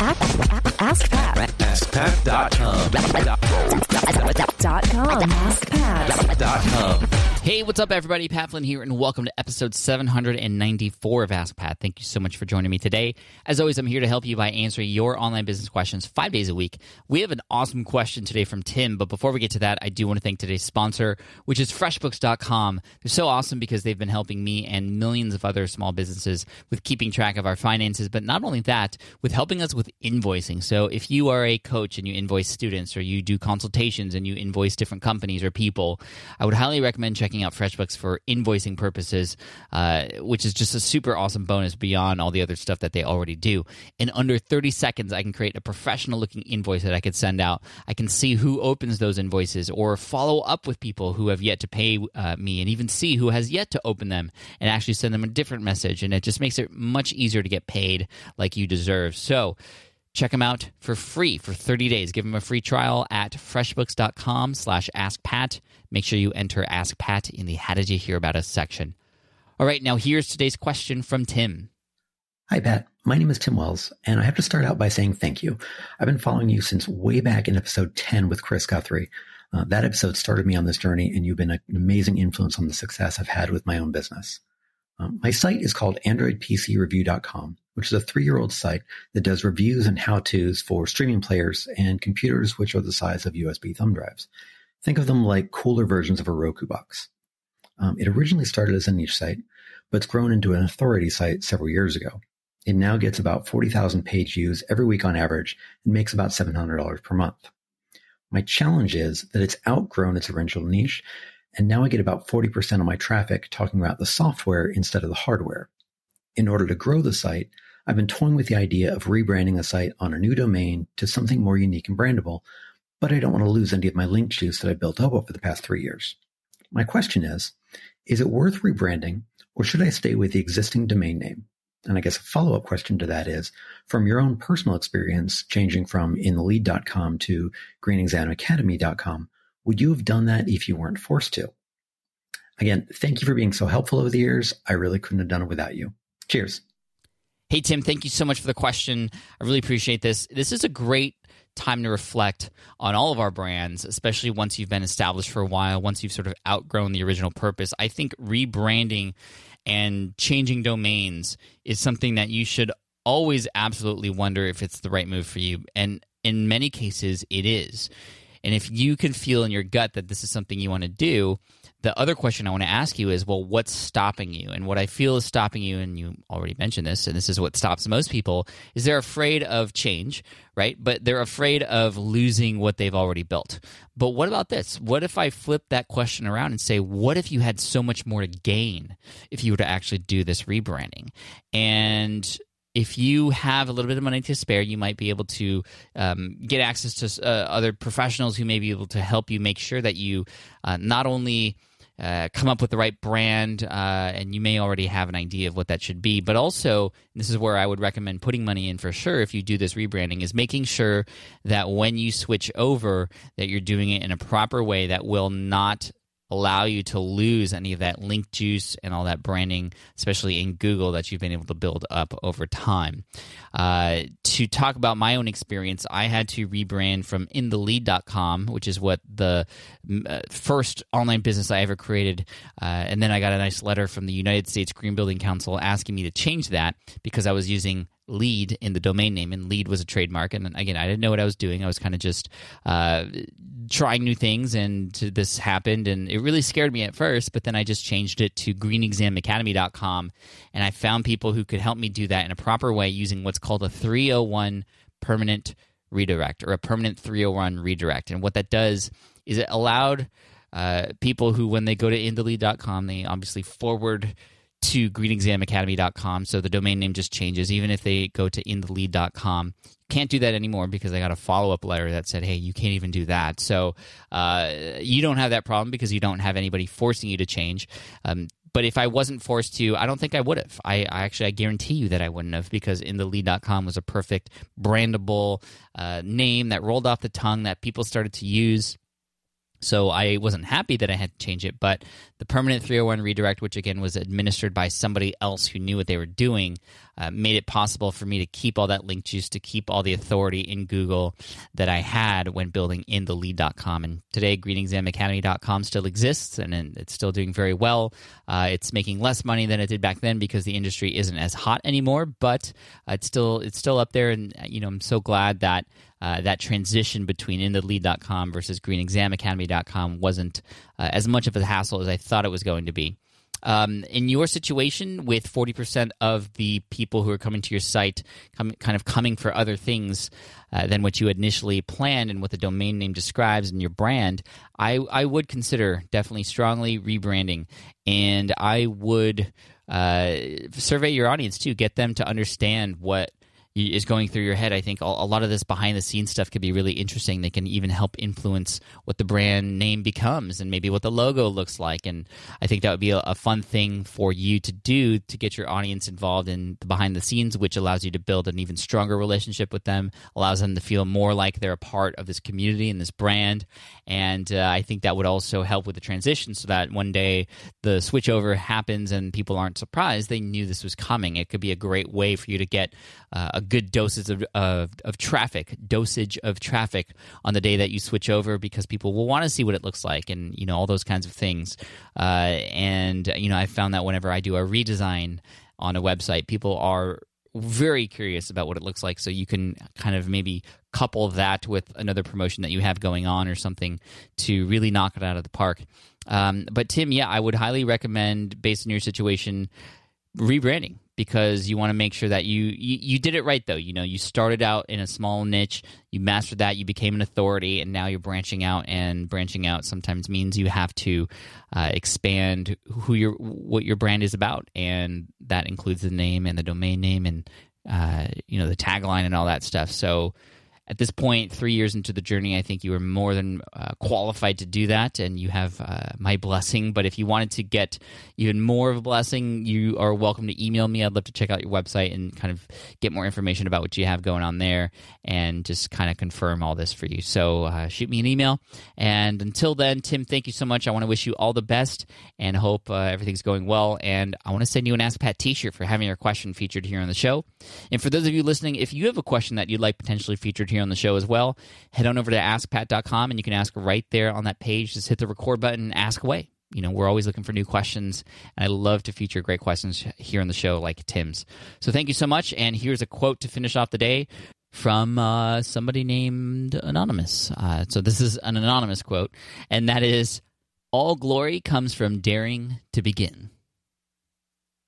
Ask Pat. AskPat.com. AskPat.com. Hey, what's up, everybody? Pat Flynn here, and welcome to episode 794 of Ask Pat. Thank you so much for joining me today. As always, I'm here to help you by answering your online business questions 5 days a week. We have an awesome question today from Tim, but before we get to that, I do want to thank today's sponsor, which is FreshBooks.com. They're so awesome because they've been helping me and millions of other small businesses with keeping track of our finances, but not only that, with helping us with invoicing. So if you are a coach and you invoice students, or you do consultations and you invoice different companies or people, I would highly recommend checking out FreshBooks for invoicing purposes, which is just a super awesome bonus beyond all the other stuff that they already do. In under 30 seconds, I can create a professional-looking invoice that I could send out. I can see who opens those invoices or follow up with people who have yet to pay me, and even see who has yet to open them and actually send them a different message. And it just makes it much easier to get paid like you deserve. So check them out for free for 30 days. Give them a free trial at freshbooks.com/askpat. Make sure you enter Ask Pat in the How Did You Hear About Us section. All right, now here's today's question from Tim. Hi, Pat. My name is Tim Wells, and I have to start out by saying thank you. I've been following you since way back in episode 10 with Chris Guthrie. That episode started me on this journey, and you've been an amazing influence on the success I've had with my own business. My site is called AndroidPCReview.com, which is a 3-year-old site that does reviews and how-tos for streaming players and computers, which are the size of USB thumb drives. Think of them like cooler versions of a Roku box. It originally started as a niche site, but it's grown into an authority site several years ago. It now gets about 40,000 page views every week on average and makes about $700 per month. My challenge is that it's outgrown its original niche, and now I get about 40% of my traffic talking about the software instead of the hardware. In order to grow the site, I've been toying with the idea of rebranding the site on a new domain to something more unique and brandable, but I don't want to lose any of my link juice that I built up over the past 3 years. My question is it worth rebranding, or should I stay with the existing domain name? And I guess a follow-up question to that is, from your own personal experience changing from inthelead.com to greenexamacademy.com, would you have done that if you weren't forced to? Again, thank you for being so helpful over the years. I really couldn't have done it without you. Cheers. Hey, Tim, thank you so much for the question. I really appreciate this. This is a great time to reflect on all of our brands, especially once you've been established for a while, once you've sort of outgrown the original purpose. I think rebranding and changing domains is something that you should always absolutely wonder if it's the right move for you. And in many cases, it is. And if you can feel in your gut that this is something you want to do, the other question I want to ask you is, well, what's stopping you? And what I feel is stopping you, and you already mentioned this, and this is what stops most people, is they're afraid of change, right? But they're afraid of losing what they've already built. But what about this? What if I flip that question around and say, what if you had so much more to gain if you were to actually do this rebranding? And if you have a little bit of money to spare, you might be able to get access to other professionals who may be able to help you make sure that you not only come up with the right brand, and you may already have an idea of what that should be, but also, and this is where I would recommend putting money in for sure if you do this rebranding, is making sure that when you switch over that you're doing it in a proper way that will not allow you to lose any of that link juice and all that branding, especially in Google, that you've been able to build up over time. To talk about my own experience, I had to rebrand from inthelead.com, which is what the first online business I ever created, and then I got a nice letter from the United States Green Building Council asking me to change that because I was using lead in the domain name, and lead was a trademark. And again, I didn't know what I was doing. I was kind of just trying new things, and this happened, and it really scared me at first, but then I just changed it to greenexamacademy.com, and I found people who could help me do that in a proper way using what's called a 301 permanent redirect, or a permanent 301 redirect. And what that does is it allowed people who, when they go to inthelead.com, they obviously forward to greenexamacademy.com, so the domain name just changes, even if they go to inthelead.com. Can't do that anymore because I got a follow-up letter that said, hey, you can't even do that. So you don't have that problem because you don't have anybody forcing you to change. But if I wasn't forced to, I don't think I would have. I guarantee you that I wouldn't have, because inthelead.com was a perfect brandable name that rolled off the tongue that people started to use. So I wasn't happy that I had to change it, but the permanent 301 redirect, which again was administered by somebody else who knew what they were doing, made it possible for me to keep all that link juice, to keep all the authority in Google that I had when building inthelead.com. And today, greenexamacademy.com still exists, and it's still doing very well. It's making less money than it did back then because the industry isn't as hot anymore, but it's still up there. And you know, I'm so glad that that transition between inthelead.com versus greenexamacademy.com wasn't as much of a hassle as I thought it was going to be. In your situation, with 40% of the people who are coming to your site coming for other things than what you initially planned and what the domain name describes and your brand, I would consider definitely strongly rebranding. And I would survey your audience too, get them to understand what is going through your head. I think a lot of this behind-the-scenes stuff could be really interesting. They can even help influence what the brand name becomes and maybe what the logo looks like. And I think that would be a fun thing for you to do to get your audience involved in the behind-the-scenes, which allows you to build an even stronger relationship with them, allows them to feel more like they're a part of this community and this brand. And I think that would also help with the transition so that one day the switchover happens and people aren't surprised. They knew this was coming. It could be a great way for you to get a good dosage of traffic on the day that you switch over, because people will want to see what it looks like and, you know, all those kinds of things. And, you know, I found that whenever I do a redesign on a website, people are very curious about what it looks like. So you can kind of maybe couple that with another promotion that you have going on or something to really knock it out of the park. But Tim, yeah, I would highly recommend, based on your situation, rebranding, because you want to make sure that you did it right, though. You know, you started out in a small niche, you mastered that, you became an authority, and now you're branching out. And branching out sometimes means you have to expand what your brand is about, and that includes the name and the domain name and you know, the tagline and all that stuff. So at this point, 3 years into the journey, I think you are more than qualified to do that, and you have my blessing. But if you wanted to get even more of a blessing, you are welcome to email me. I'd love to check out your website and kind of get more information about what you have going on there and just kind of confirm all this for you. So shoot me an email. And until then, Tim, thank you so much. I want to wish you all the best and hope everything's going well. And I want to send you an Ask Pat t-shirt for having your question featured here on the show. And for those of you listening, if you have a question that you'd like potentially featured here on the show as well, head on over to askpat.com and you can ask right there on that page. Just hit the record button and ask away. You know, we're always looking for new questions, and I love to feature great questions here on the show like Tim's. So thank you so much, and here's a quote to finish off the day from somebody named Anonymous. So this is an anonymous quote, and that is, "All glory comes from daring to begin."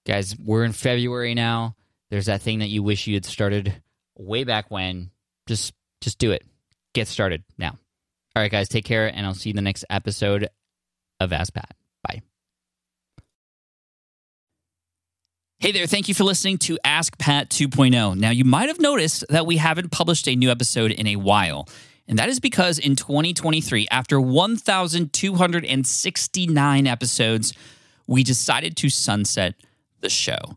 Guys, we're in February now. There's that thing that you wish you had started way back when. Just do it. Get started now. All right, guys, take care, and I'll see you in the next episode of Ask Pat. Bye. Hey there, thank you for listening to Ask Pat 2.0. Now, you might have noticed that we haven't published a new episode in a while, and that is because in 2023, after 1,269 episodes, we decided to sunset the show.